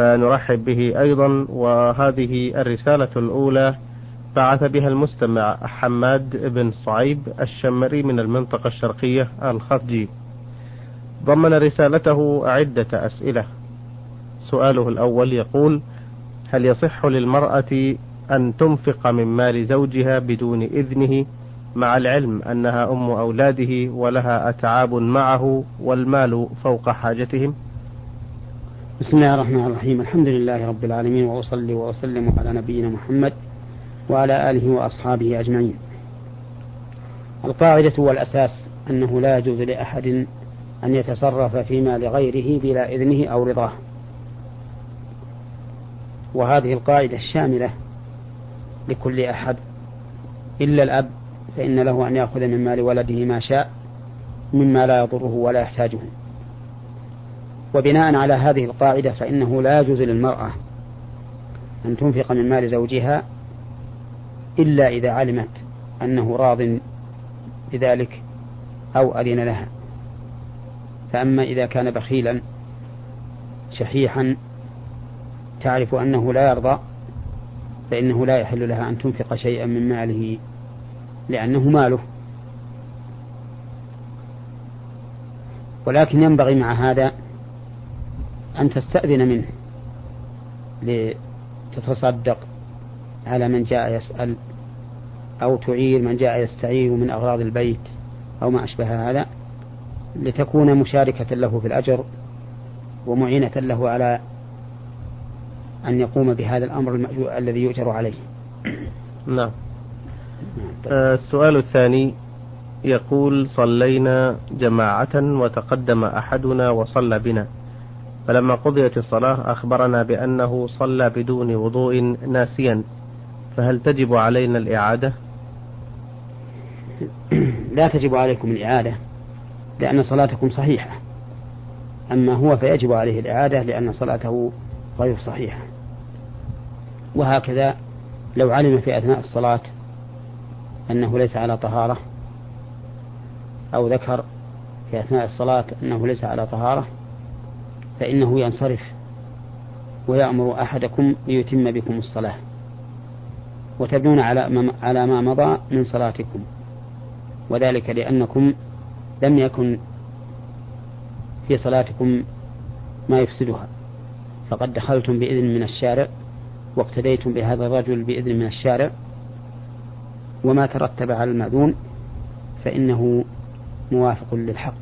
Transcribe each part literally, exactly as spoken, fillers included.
فنرحب به أيضا. وهذه الرسالة الأولى بعث بها المستمع حماد بن صعيب الشمري من المنطقة الشرقية الخفجي. ضمن رسالته عدة أسئلة. سؤاله الأول يقول: هل يصح للمرأة أن تنفق من مال زوجها بدون إذنه، مع العلم أنها أم أولاده ولها أتعاب معه والمال فوق حاجتهم؟ بسم الله الرحمن الرحيم. الحمد لله رب العالمين، وأصلي وأسلم على نبينا محمد وعلى آله وأصحابه أجمعين. القاعدة والأساس أنه لا يجوز لأحد أن يتصرف فيما لغيره بلا إذنه أو رضاه، وهذه القاعدة الشاملة لكل أحد إلا الأب، فإن له أن يأخذ من مال ولده ما شاء مما لا يضره ولا يحتاجه. وبناء على هذه القاعدة فإنه لا يجوز للمرأة أن تنفق من مال زوجها إلا إذا علمت أنه راض بذلك أو أذن لها. فأما إذا كان بخيلا شحيحا تعرف أنه لا يرضى فإنه لا يحل لها أن تنفق شيئا من ماله لأنه ماله. ولكن ينبغي مع هذا أن تستأذن منه لتتصدق على من جاء يسأل، أو تعير من جاء يستعير من أغراض البيت أو ما أشبه هذا، لتكون مشاركة له في الأجر ومعينة له على أن يقوم بهذا الأمر المأجور الذي يؤجر عليه. نعم. السؤال الثاني يقول: صلينا جماعة وتقدم أحدنا وصلى بنا، فلما قضيت الصلاة أخبرنا بأنه صلى بدون وضوء ناسيا، فهل تجب علينا الإعادة؟ لا تجب عليكم الإعادة لأن صلاتكم صحيحة، أما هو فيجب عليه الإعادة لأن صلاته غير صحيحة. وهكذا لو علم في أثناء الصلاة أنه ليس على طهارة، أو ذكر في أثناء الصلاة أنه ليس على طهارة، فإنه ينصرف ويأمر أحدكم ليتم بكم الصلاة وتبنون على ما مضى من صلاتكم، وذلك لأنكم لم يكن في صلاتكم ما يفسدها، فقد دخلتم بإذن من الشارع واقتديتم بهذا الرجل بإذن من الشارع، وما ترتب على المأذون فإنه موافق للحق.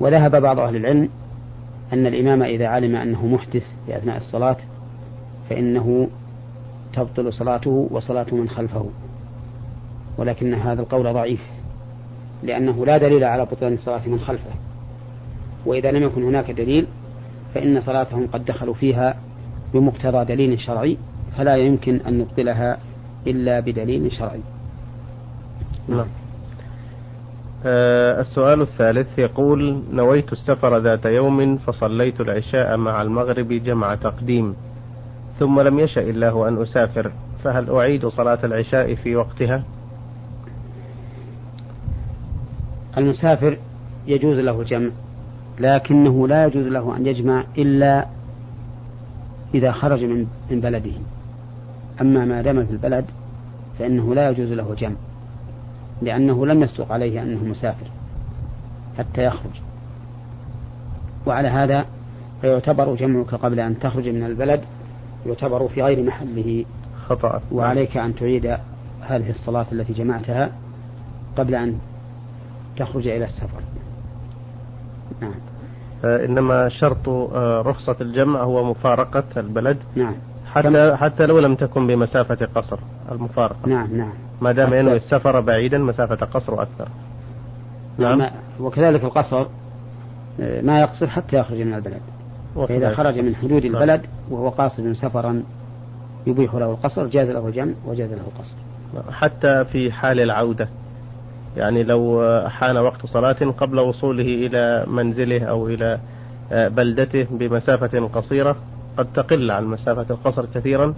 وذهب بعض أهل العلم أن الإمام إذا علم أنه محدث في أثناء الصلاة فإنه تبطل صلاته وصلاة من خلفه، ولكن هذا القول ضعيف لأنه لا دليل على بطلان الصلاة من خلفه، وإذا لم يكن هناك دليل فإن صلاتهم قد دخلوا فيها بمقتضى دليل شرعي، فلا يمكن أن نبطلها إلا بدليل شرعي. نعم. آه السؤال الثالث يقول: نويت السفر ذات يوم فصليت العشاء مع المغرب جمع تقديم، ثم لم يشأ الله أن أسافر، فهل أعيد صلاة العشاء في وقتها؟ المسافر يجوز له الجمع، لكنه لا يجوز له أن يجمع إلا إذا خرج من بلده، أما ما دام في البلد فإنه لا يجوز له جمع لأنه لم يسبق عليه أنه مسافر حتى يخرج. وعلى هذا فيعتبر جمعك قبل أن تخرج من البلد يعتبر في غير محله خطأ، وعليك أن تعيد هذه الصلاة التي جمعتها قبل أن تخرج إلى السفر. نعم. إنما شرط رخصة الجمع هو مفارقة البلد. نعم. حتى حتى لو لم تكن بمسافة قصر المفارقة. نعم نعم. ما دام ينوي السفر بعيدا مسافة قصر أكثر. نعم. نعم. وكذلك القصر ما يقصر حتى يخرج من البلد. فإذا خرج من حدود البلد وهو قاصد سفرا يبيح له القصر جاز له الجمع وجاز له القصر. حتى في حال العودة، يعني لو حان وقت صلاة قبل وصوله إلى منزله أو إلى بلدته بمسافة قصيرة قد تقل عن مسافة القصر كثيرا،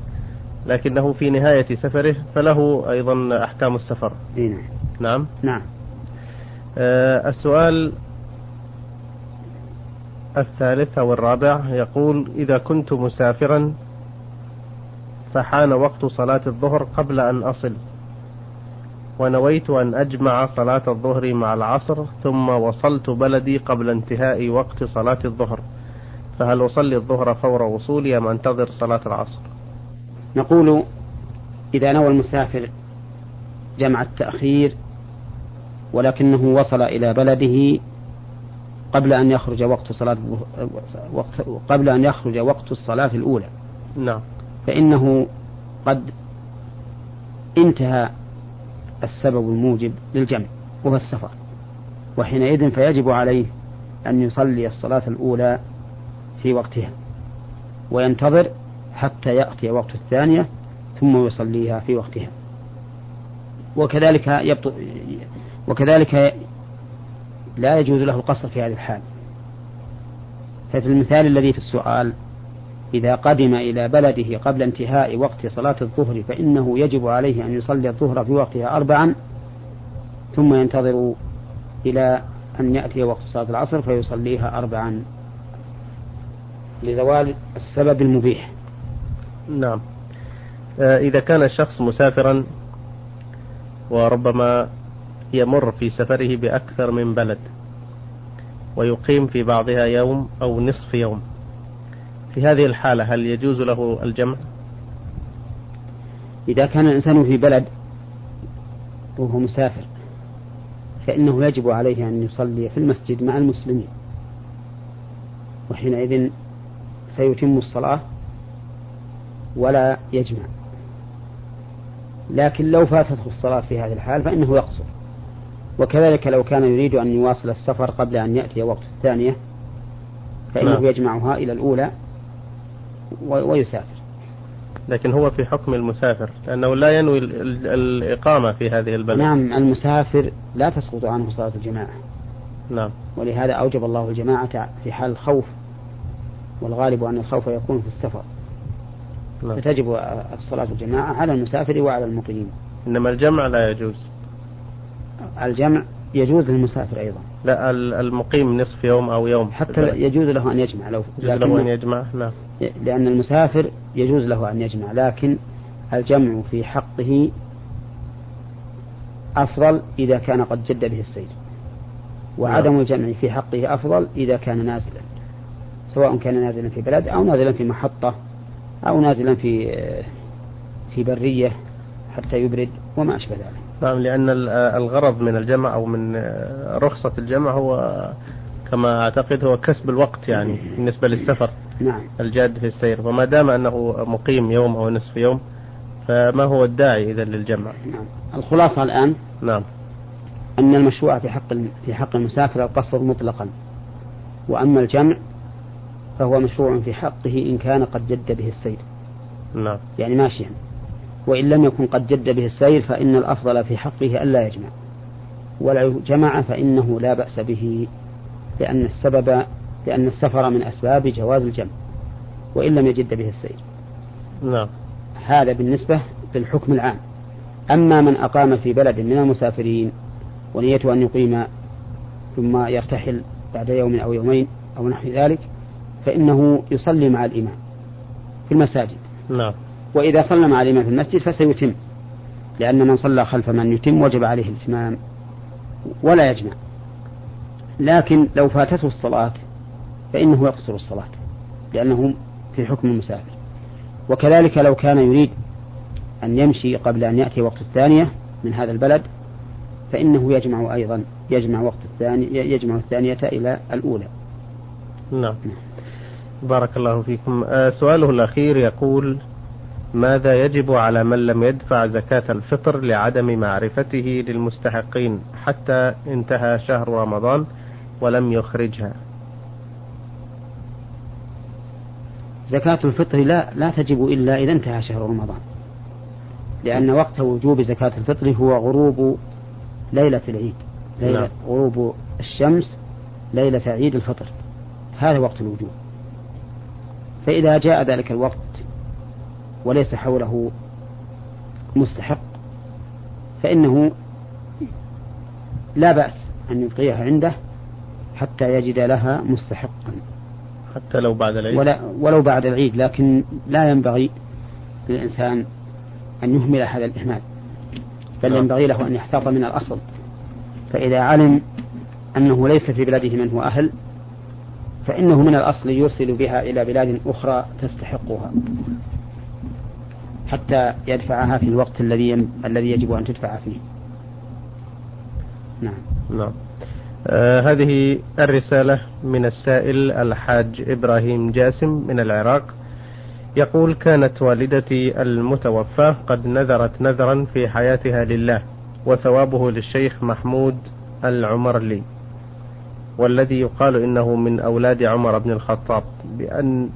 لكنه في نهاية سفره فله أيضا أحكام السفر. نعم نعم نعم. آه السؤال الثالث أو الرابع يقول: إذا كنت مسافرا فحان وقت صلاة الظهر قبل أن أصل، ونويت أن أجمع صلاة الظهر مع العصر، ثم وصلت بلدي قبل انتهاء وقت صلاة الظهر، فهل أصلي الظهر فور وصولي أم أنتظر صلاة العصر؟ نقول: إذا نوى المسافر جمع التأخير ولكنه وصل إلى بلده قبل أن يخرج وقت صلاة وقت قبل أن يخرج وقت الصلاة الأولى، نعم، فإنه قد انتهى السبب الموجب للجمع وهو السفر، وحينئذ فيجب عليه أن يصلي الصلاة الأولى في وقتها وينتظر حتى يأتي وقت الثانية ثم يصليها في وقتها. وكذلك يبطل وكذلك لا يجوز له القصر في هذه الحال. ففي المثال الذي في السؤال: إذا قدم إلى بلده قبل انتهاء وقت صلاة الظهر فإنه يجب عليه أن يصلي الظهر في وقتها أربعا، ثم ينتظر إلى أن يأتي وقت صلاة العصر فيصليها أربعا لزوال السبب المبيح. نعم. إذا كان الشخص مسافرا وربما يمر في سفره بأكثر من بلد ويقيم في بعضها يوم أو نصف يوم، في هذه الحالة هل يجوز له الجمع؟ إذا كان الإنسان في بلد وهو مسافر فإنه يجب عليه أن يصلي في المسجد مع المسلمين، وحينئذ سيتم الصلاة ولا يجمع. لكن لو فاتته الصلاة في هذه الحال فإنه يقصر. وكذلك لو كان يريد أن يواصل السفر قبل أن يأتي وقت الثانية فإنه لا. يجمعها إلى الأولى ويسافر. لكن هو في حكم المسافر لأنه لا ينوي الإقامة في هذه البلد. نعم، المسافر لا تسقط عنه صلاة الجماعة. نعم. ولهذا أوجب الله الجماعة في حال الخوف، والغالب أن الخوف يكون في السفر. نعم. فتجب الصلاة الجماعة على المسافر وعلى المقيم. إنما الجمع لا يجوز. الجمع يجوز للمسافر أيضا. لا، المقيم نصف يوم أو يوم حتى يجوز له أن يجمع. لو يجوز له أن يجمع. لا، لأن المسافر يجوز له أن يجمع، لكن الجمع في حقه أفضل إذا كان قد جد به السير، وعدم الجمع في حقه أفضل إذا كان نازلا، سواء كان نازلا في بلد أو نازلا في محطة أو نازلا في في برية حتى يبرد وما أشبه ذلك. نعم، لأن الغرض من الجمع أو من رخصة الجمع هو كما أعتقد هو كسب الوقت، يعني بالنسبة للسفر. نعم. الجاد في السير، وما دام أنه مقيم يوم أو نصف يوم فما هو الداعي إذا للجمع؟ نعم. الخلاصة الآن نعم أن المشروع في حق في حق المسافر القصر مطلقا، وأما الجمع فهو مشروع في حقه إن كان قد جد به السير. نعم. يعني ماشيا. وإن لم يكن قد جد به السير فإن الأفضل في حقه ألا يجمع، ولو جمع فإنه لا بأس به، لأن السبب لأن السفر من أسباب جواز الجمع وإن لم يجد به السير. نعم. هذا بالنسبة للحكم العام. أما من أقام في بلد من المسافرين ونيته أن يقيم ثم يرتحل بعد يوم أو يومين أو نحو ذلك فإنه يصلي مع الإمام في المساجد. نعم. وإذا صلى مع الإمام في المسجد فسيتم، لأن من صلى خلف من يتم وجب عليه الإتمام ولا يجمع. لكن لو فاتته الصلاة فإنه يقصر الصلاة لأنه في حكم المسافر. وكذلك لو كان يريد أن يمشي قبل أن يأتي وقت الثانية من هذا البلد فإنه يجمع أيضا، يجمع وقت الثاني يجمع الثانية إلى الأولى. نعم. بارك الله فيكم. سؤاله الأخير يقول: ماذا يجب على من لم يدفع زكاة الفطر لعدم معرفته للمستحقين حتى انتهى شهر رمضان ولم يخرجها؟ زكاة الفطر لا لا تجب إلا إذا انتهى شهر رمضان، لأن وقت وجوب زكاة الفطر هو غروب ليلة العيد، ليلة غروب الشمس ليلة عيد الفطر، هذا وقت الوجوب. فإذا جاء ذلك الوقت وليس حوله مستحق فإنه لا بأس أن يبقيها عنده حتى يجد لها مستحقا. حتى لو بعد العيد ولا ولو بعد العيد، لكن لا ينبغي للإنسان أن يهمل هذا الإهمال، بل ينبغي له أن يحتاط من الأصل. فإذا علم أنه ليس في بلاده من هو أهل فإنه من الأصل يرسل بها إلى بلاد أخرى تستحقها حتى يدفعها في الوقت الذي الذي يجب أن تدفع فيه. نعم. نعم. آه هذه الرسالة من السائل الحاج إبراهيم جاسم من العراق، يقول: كانت والدتي المتوفاة قد نذرت نذرا في حياتها لله وثوابه للشيخ محمود العمرلي، والذي يقال إنه من أولاد عمر بن الخطاب، بأن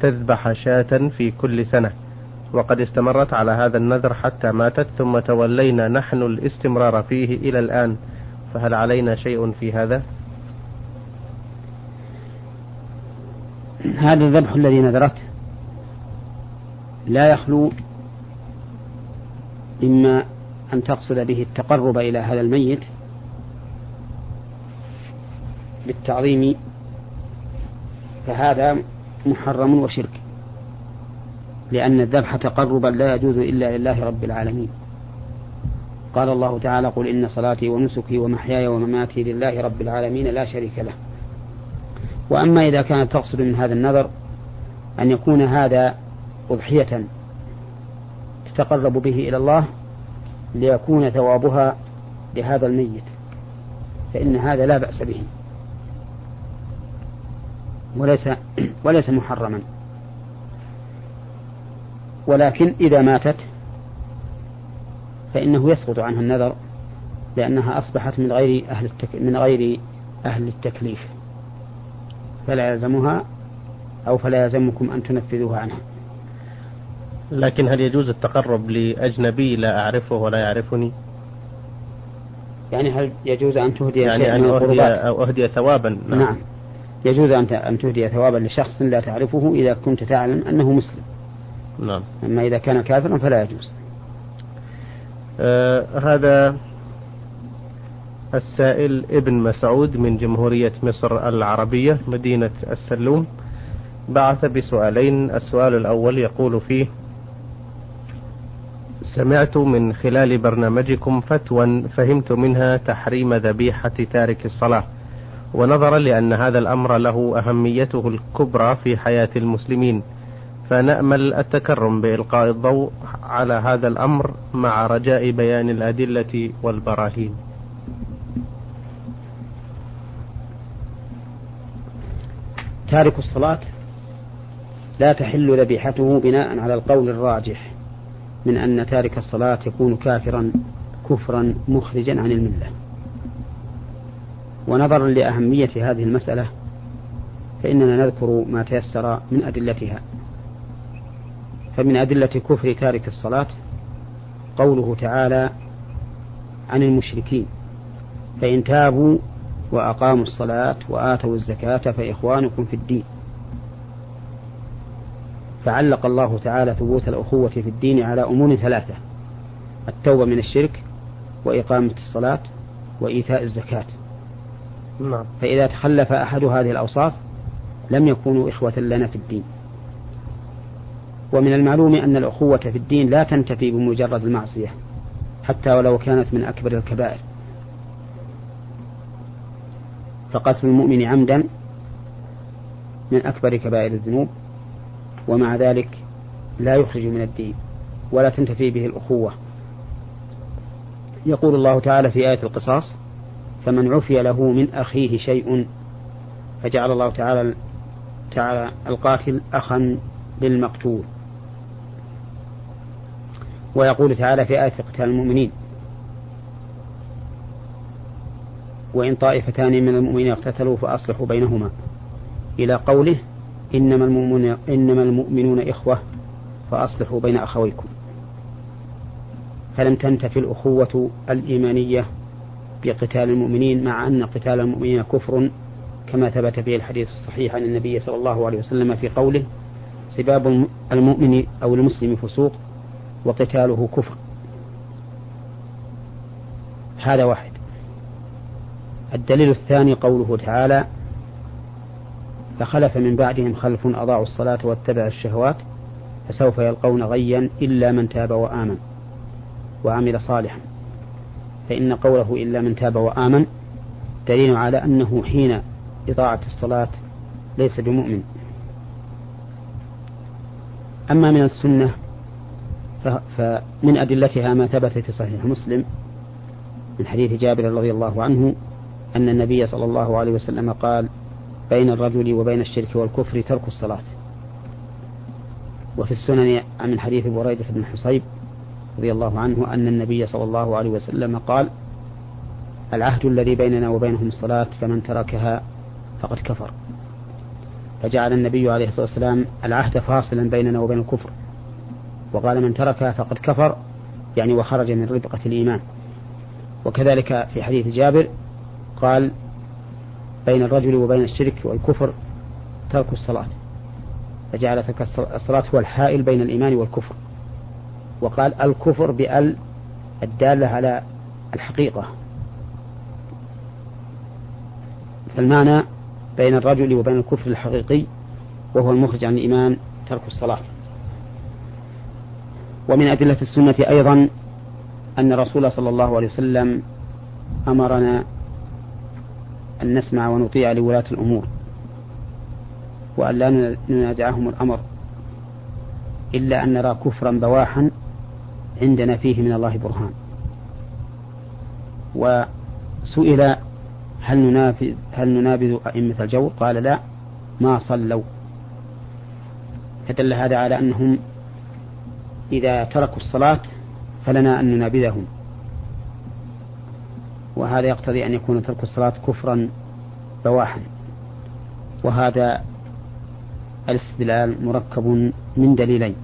تذبح شاة في كل سنة، وقد استمرت على هذا النذر حتى ماتت، ثم تولينا نحن الاستمرار فيه إلى الآن، فهل علينا شيء في هذا؟ هذا الذبح الذي نذرته لا يخلو إما أن تقصد به التقرب إلى هذا الميت بالتعظيم، فهذا محرم وشرك، لأن الذبح تقربا لا يجوز إلا لله رب العالمين. قال الله تعالى: قل إن صلاتي ونسكي ومحياي ومماتي لله رب العالمين لا شريك له. وأما إذا كانت تقصد من هذا النذر أن يكون هذا أضحية تتقرب به إلى الله ليكون ثوابها لهذا الميت، فإن هذا لا بأس به وليس, وليس محرما. ولكن إذا ماتت فإنه يسقط عنها النذر، لأنها أصبحت من غير أهل التك... من غير أهل التكليف، فلا يلزمها أو فلا يلزمكم أن تنفذوها عنها. لكن هل يجوز التقرب لأجنبي لا أعرفه ولا يعرفني؟ يعني هل يجوز أن تهدي يعني شيئا من القربات أو أهدي ثوابا؟ نعم, نعم. يجوز أن تهدي ثوابا لشخص لا تعرفه إذا كنت تعلم أنه مسلم. نعم. أما إذا كان كافرا فلا يجوز. آه هذا السائل ابن مسعود من جمهورية مصر العربية مدينة السلوم، بعث بسؤالين. السؤال الأول يقول فيه: سمعت من خلال برنامجكم فتوى فهمت منها تحريم ذبيحة تارك الصلاة، ونظرا لأن هذا الأمر له أهميته الكبرى في حياة المسلمين، فنأمل التكرم بإلقاء الضوء على هذا الأمر مع رجاء بيان الأدلة والبراهين. تارك الصلاة لا تحل ذبيحته بناء على القول الراجح من أن تارك الصلاة يكون كافرا كفرا مخرجا عن الملة. ونظرا لأهمية هذه المسألة فإننا نذكر ما تيسر من أدلتها. فمن أدلة كفر تارك الصلاة قوله تعالى عن المشركين: فإن تابوا وأقاموا الصلاة وآتوا الزكاة فإخوانكم في الدين. فعلق الله تعالى ثبوت الأخوة في الدين على أمور ثلاثة: التوبة من الشرك، وإقامة الصلاة، وإيتاء الزكاة. فإذا تخلف أحد هذه الأوصاف لم يكونوا إخوة لنا في الدين. ومن المعلوم أن الأخوة في الدين لا تنتفي بمجرد المعصية حتى ولو كانت من أكبر الكبائر، فقتل المؤمن عمدا من أكبر كبائر الذنوب، ومع ذلك لا يخرج من الدين ولا تنتفي به الأخوة. يقول الله تعالى في آية القصاص: فمن عفي له من أخيه شيء فجعل الله تعالى, تعالى القاتل أخا للمقتول. ويقول تعالى في آية قتال المؤمنين: وإن طائفتان من المؤمنين اقتتلوا فأصلحوا بينهما إلى قوله: إنما المؤمنون, إنما المؤمنون إخوة فأصلحوا بين أخويكم. فلم تنتفي الأخوة الإيمانية بقتال المؤمنين، مع أن قتال المؤمنين كفر كما ثبت به الحديث الصحيح عن النبي صلى الله عليه وسلم في قوله: سباب المؤمن أو المسلم فسوق وقتاله كفر. هذا واحد. الدليل الثاني قوله تعالى: فخلف من بعدهم خلف أضاعوا الصلاة واتبعوا الشهوات فسوف يلقون غيا إلا من تاب وآمن وعمل صالحا. فإن قوله إلا من تاب وآمن دليل على أنه حين إضاعة الصلاة ليس بمؤمن. أما من السنة فمن أدلتها ما ثبت في صحيح مسلم من حديث جابر رضي الله عنه أن النبي صلى الله عليه وسلم قال: بين الرجل وبين الشرك والكفر ترك الصلاة. وفي السنن من حديث بريدة بن حصيب رضي الله عنه أن النبي صلى الله عليه وسلم قال: العهد الذي بيننا وبينهم الصلاة فمن تركها فقد كفر. فجعل النبي عليه الصلاة والسلام العهد فاصلا بيننا وبين الكفر، وقال من تركها فقد كفر، يعني وخرج من ربقة الإيمان. وكذلك في حديث جابر قال: بين الرجل وبين الشرك والكفر ترك الصلاة، فجعل ترك الصلاة هو الحائل بين الإيمان والكفر. وقال الكفر بأل الدالة على الحقيقة، فالمعنى بين الرجل وبين الكفر الحقيقي وهو المخرج عن الإيمان ترك الصلاة. ومن أدلة السنة أيضا أن الرسول صلى الله عليه وسلم أمرنا أن نسمع ونطيع لولاة الأمور، وأن لا ننازعهم الأمر إلا أن نرى كفرا بواحا عندنا فيه من الله برهان. وسئل هل ننابذ, هل ننابذ أئمة الجور؟ قال لا، ما صلوا. فدل هذا على أنهم إذا تركوا الصلاة فلنا أن ننابذهم، وهذا يقتضي أن يكون ترك الصلاة كفرا بواحا. وهذا الاستدلال مركب من دليلين.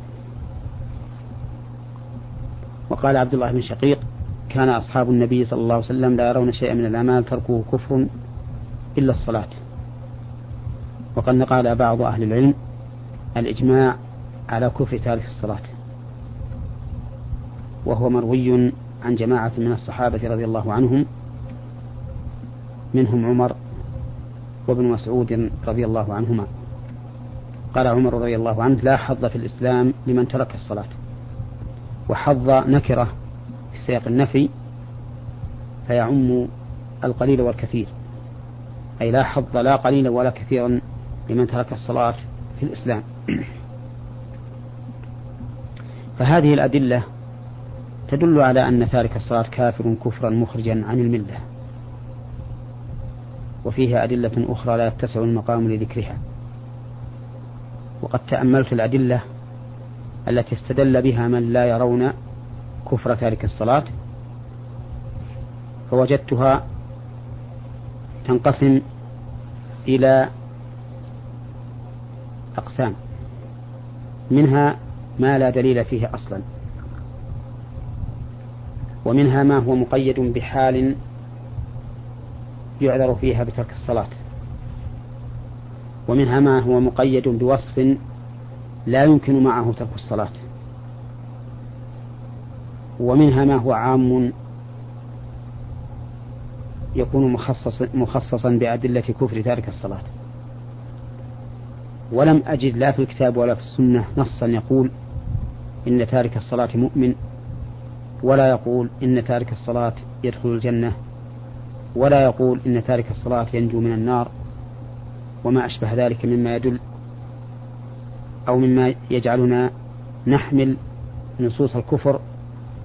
وقال عبد الله بن شقيق: كان أصحاب النبي صلى الله عليه وسلم لا يرون شيئا من الأعمال تركه كفر إلا الصلاة. وقد نقل بعض أهل العلم الإجماع على كفر تارك الصلاة، وهو مروي عن جماعة من الصحابة رضي الله عنهم، منهم عمر وابن مسعود رضي الله عنهما. قال عمر رضي الله عنه: لا حظ في الإسلام لمن ترك الصلاة. وحظ نكرة في سياق النفي فيعم القليل والكثير، أي لا حظ لا قليلا ولا كثيرا لمن ترك الصلاة في الإسلام. فهذه الأدلة تدل على أن تارك الصلاة كافر كفرا مخرجا عن الملة. وفيها أدلة أخرى لا يتسع المقام لذكرها. وقد تأملت الأدلة التي استدل بها من لا يرون كفر تارك الصلاة، فوجدتها تنقسم إلى أقسام. منها ما لا دليل فيه أصلا، ومنها ما هو مقيد بحال يعذر فيها بترك الصلاة، ومنها ما هو مقيد بوصف لا يمكن معه ترك الصلاة، ومنها ما هو عام يكون مخصص مخصصا بأدلة كفر تارك الصلاة. ولم أجد لا في الكتاب ولا في السنة نصا يقول إن تارك الصلاة مؤمن، ولا يقول إن تارك الصلاة يدخل الجنة، ولا يقول إن تارك الصلاة ينجو من النار، وما أشبه ذلك مما يدل أو مما يجعلنا نحمل نصوص الكفر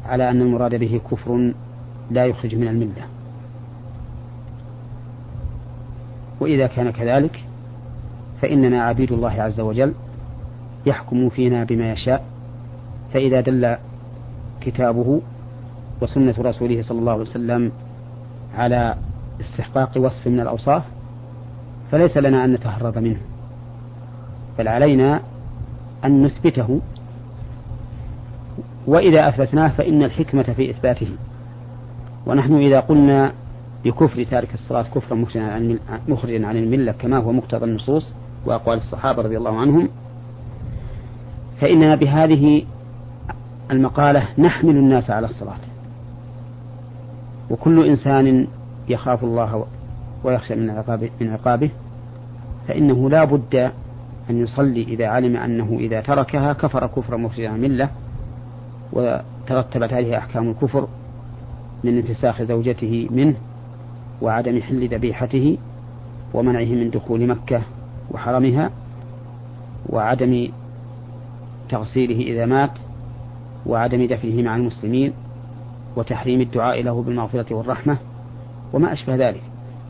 على أن المراد به كفر لا يخرج من الملة. وإذا كان كذلك فإننا عبيد الله عز وجل يحكم فينا بما يشاء، فإذا دل كتابه وسنة رسوله صلى الله عليه وسلم على استحقاق وصف من الأوصاف فليس لنا أن نتهرب منه، بل علينا أن نثبته. وإذا أثبتناه فإن الحكمة في إثباته. ونحن إذا قلنا بكفر تارك الصلاة كفرا مخرجا عن الملة كما هو مقتضى النصوص وأقوال الصحابة رضي الله عنهم، فإننا بهذه المقالة نحمل الناس على الصلاة. وكل إنسان يخاف الله ويخشى من عقابه فإنه لا بد أن يصلي إذا علم أنه إذا تركها كفر كفر مخرجا عن الملة، وترتبت عليه أحكام الكفر من انفساخ زوجته منه، وعدم حل ذبيحته، ومنعه من دخول مكة وحرمها، وعدم تغسيله إذا مات، وعدم دفنه مع المسلمين، وتحريم الدعاء له بالمغفرة والرحمة وما أشبه ذلك.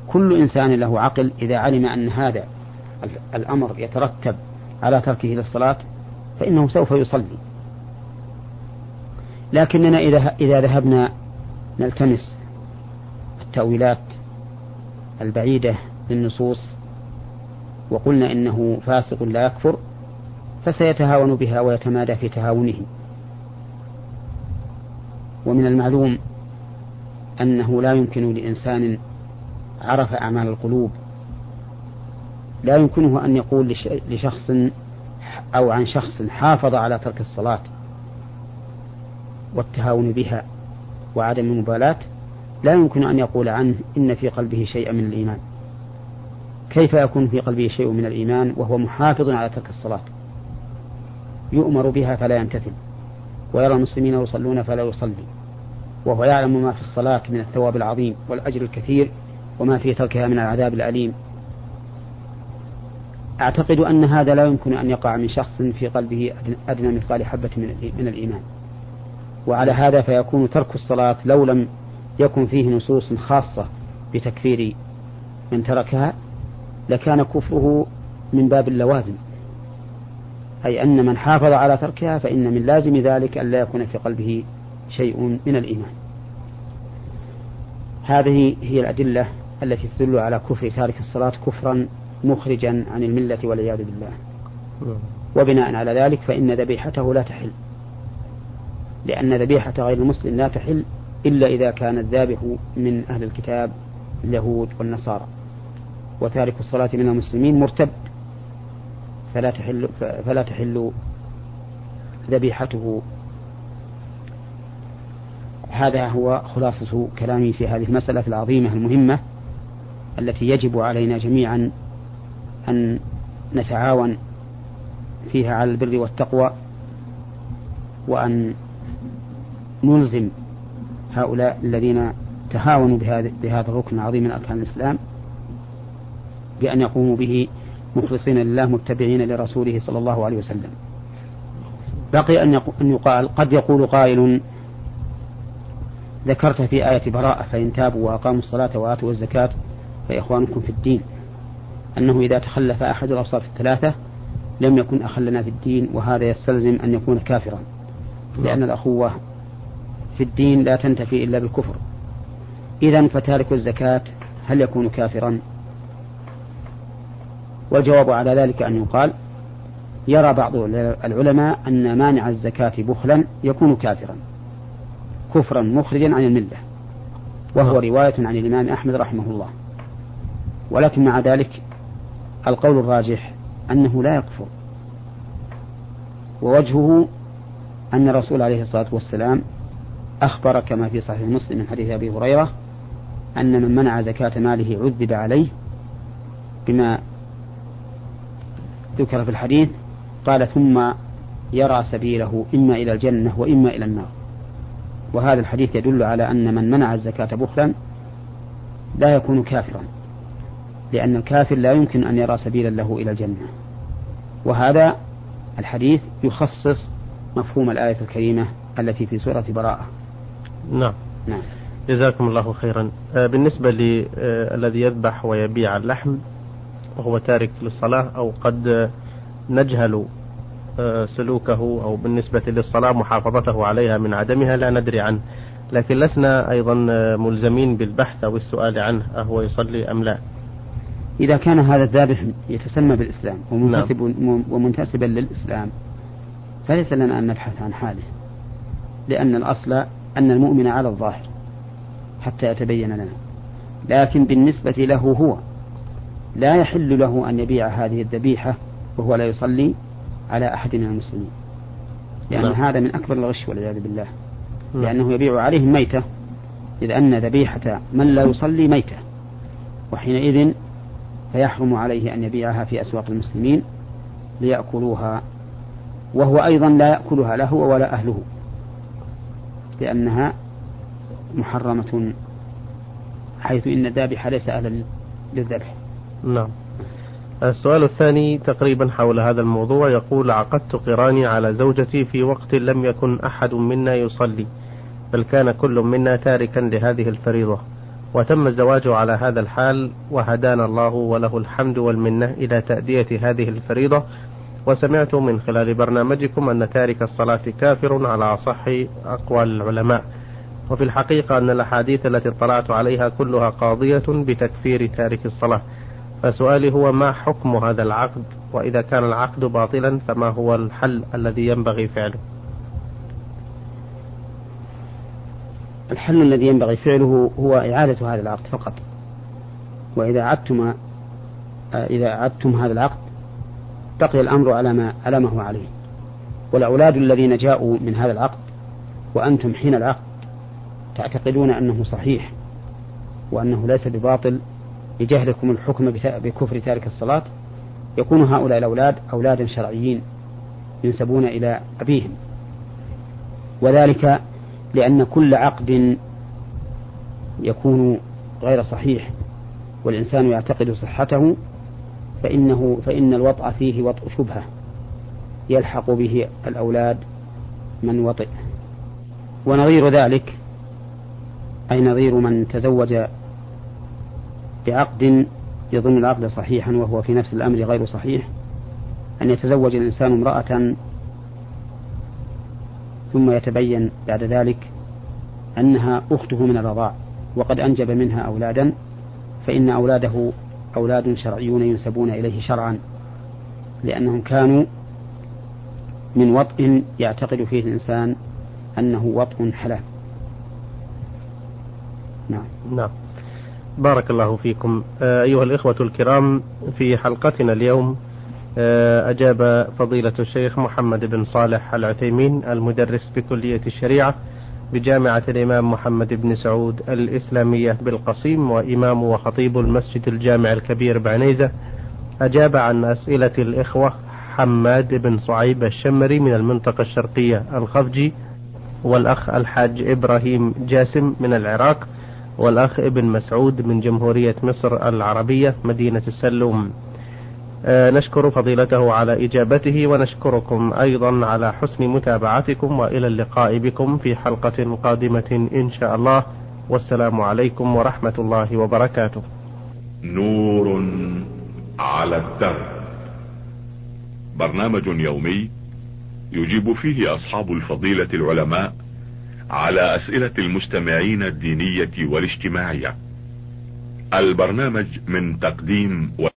كل إنسان له عقل إذا علم أن هذا الأمر يترتب على تركه للصلاة فإنه سوف يصلي. لكننا إذا ذهبنا نلتمس التأويلات البعيدة للنصوص وقلنا إنه فاسق لا يكفر، فسيتهاون بها ويتمادى في تهاونه. ومن المعلوم أنه لا يمكن لإنسان عرف أعمال القلوب، لا يمكنه أن يقول لشخص أو عن شخص حافظ على ترك الصلاة والتهاون بها وعدم المبالاة، لا يمكن أن يقول عنه إن في قلبه شيئا من الإيمان. كيف يكون في قلبه شيء من الإيمان وهو محافظ على ترك الصلاة؟ يؤمر بها فلا يمتثل، ويرى المسلمين يصلون فلا يصلي، وهو يعلم ما في الصلاة من الثواب العظيم والأجر الكثير وما في تركها من العذاب الأليم. أعتقد أن هذا لا يمكن أن يقع من شخص في قلبه أدنى مثقال حبة من الإيمان. وعلى هذا فيكون ترك الصلاة لو لم يكن فيه نصوص خاصة بتكفير من تركها لكان كفره من باب اللوازم، أي أن من حافظ على تركها فإن من لازم ذلك أن لا يكون في قلبه شيء من الإيمان. هذه هي الأدلة التي تدل على كفر تارك الصلاة كفرا مخرجا عن الملة والعياذ بالله. وبناء على ذلك فإن ذبيحته لا تحل، لأن ذبيحة غير المسلم لا تحل إلا إذا كان الذابح من أهل الكتاب اليهود والنصارى، وتارك الصلاة من المسلمين مرتد فلا تحل, فلا تحل ذبيحته. هذا هو خلاصة كلامي في هذه المسألة العظيمة المهمة التي يجب علينا جميعا أن نتعاون فيها على البر والتقوى، وأن نلزم هؤلاء الذين تهاونوا بهذا الركن العظيم من أركان الإسلام بأن يقوموا به مخلصين لله متبعين لرسوله صلى الله عليه وسلم. بقي أن يقال، قد يقول قائل ذكرت في آية براءة فإن تابوا وأقاموا الصلاة وآتوا الزكاة فإخوانكم في الدين أنه إذا تخلف أحد الأوصاف الثلاثة لم يكن أخلنا في الدين، وهذا يستلزم أن يكون كافرا، لأن الأخوة في الدين لا تنتفي إلا بالكفر. إذن فتارك الزكاة هل يكون كافرا؟ والجواب على ذلك أن يقال يرى بعض العلماء أن مانع الزكاة بخلا يكون كافرا كفرا مخرجا عن الملة، وهو رواية عن الإمام أحمد رحمه الله. ولكن مع ذلك القول الراجح أنه لا يكفر، ووجهه أن الرسول عليه الصلاة والسلام أخبر كما في صحيح مسلم من حديث أبي هريرة أن من منع زكاة ماله عذب عليه بما ذكر في الحديث، قال ثم يرى سبيله إما إلى الجنة وإما إلى النار. وهذا الحديث يدل على أن من منع الزكاة بخلا لا يكون كافرا، لأن الكافر لا يمكن أن يرى سبيلا له إلى الجنة. وهذا الحديث يخصص مفهوم الآية الكريمة التي في سورة براءة. نعم نعم جزاكم الله خيرا. بالنسبة للذي يذبح ويبيع اللحم وهو تارك للصلاة أو قد نجهل سلوكه أو بالنسبة للصلاة محافظته عليها من عدمها لا ندري عنه، لكن لسنا أيضا ملزمين بالبحث أو السؤال عنه أهو يصلي أم لا؟ إذا كان هذا الذابح يتسمى بالإسلام ومنتسب ومنتسبا للإسلام فليس لنا أن نبحث عن حاله، لأن الأصل أن المؤمن على الظاهر حتى يتبين لنا. لكن بالنسبة له هو لا يحل له أن يبيع هذه الذبيحة وهو لا يصلي على أحد من المسلمين، لأن لا. هذا من أكبر الغش والعياذ بالله، لا. لأنه يبيع عليهم ميتة، إذ أن ذبيحة من لا يصلي ميتة، وحينئذ فيحرم عليه أن يبيعها في أسواق المسلمين ليأكلوها، وهو أيضا لا يأكلها له ولا أهله لأنها محرمة، حيث إن الذابح ليس أهلا للذبح. نعم. السؤال الثاني تقريبا حول هذا الموضوع يقول: عقدت قراني على زوجتي في وقت لم يكن أحد منا يصلي، بل كان كل منا تاركا لهذه الفريضة، وتم الزواج على هذا الحال، وهدانا الله وله الحمد والمنة إلى تأدية هذه الفريضة، وسمعت من خلال برنامجكم أن تارك الصلاة كافر على أصح أقوال العلماء، وفي الحقيقة أن الأحاديث التي اطلعت عليها كلها قاضية بتكفير تارك الصلاة، فسؤالي هو: ما حكم هذا العقد؟ وإذا كان العقد باطلا فما هو الحل الذي ينبغي فعله؟ الحل الذي ينبغي فعله هو إعادة هذا العقد فقط، وإذا عدتم إذا عدتم هذا العقد بقي الأمر على ما على ما هو عليه، والأولاد الذين جاءوا من هذا العقد وأنتم حين العقد تعتقدون أنه صحيح وأنه ليس بباطل لجهلكم الحكم بكفر تارك الصلاة، يكون هؤلاء الأولاد أولادا شرعيين ينسبون إلى أبيهم، وذلك لأن كل عقد يكون غير صحيح والإنسان يعتقد صحته فإنه فإن الوطأ فيه وطأ شبهة يلحق به الأولاد من وطئ. ونظير ذلك أي نظير من تزوج بعقد يظن العقد صحيحا وهو في نفس الأمر غير صحيح، أن يتزوج الإنسان امرأة ثم يتبين بعد ذلك أنها أخته من الرضاع وقد أنجب منها أولادا، فإن أولاده أولاد شرعيون ينسبون إليه شرعا لأنهم كانوا من وطء يعتقد فيه الإنسان أنه وطء حلال. نعم. نعم. بارك الله فيكم. أيها الإخوة الكرام، في حلقتنا اليوم أجاب فضيلة الشيخ محمد بن صالح العثيمين المدرس بكلية الشريعة بجامعة الإمام محمد بن سعود الإسلامية بالقصيم وإمام وخطيب المسجد الجامع الكبير بعنيزة، أجاب عن أسئلة الإخوة حماد بن صعيب الشمري من المنطقة الشرقية الخفجي، والأخ الحاج إبراهيم جاسم من العراق، والأخ ابن مسعود من جمهورية مصر العربية مدينة السلوم. نشكر فضيلته على إجابته ونشكركم أيضا على حسن متابعتكم، وإلى اللقاء بكم في حلقة قادمة إن شاء الله، والسلام عليكم ورحمة الله وبركاته. نور على الدرب، برنامج يومي يجيب فيه أصحاب الفضيلة العلماء على أسئلة المستمعين الدينية والاجتماعية. البرنامج من تقديم و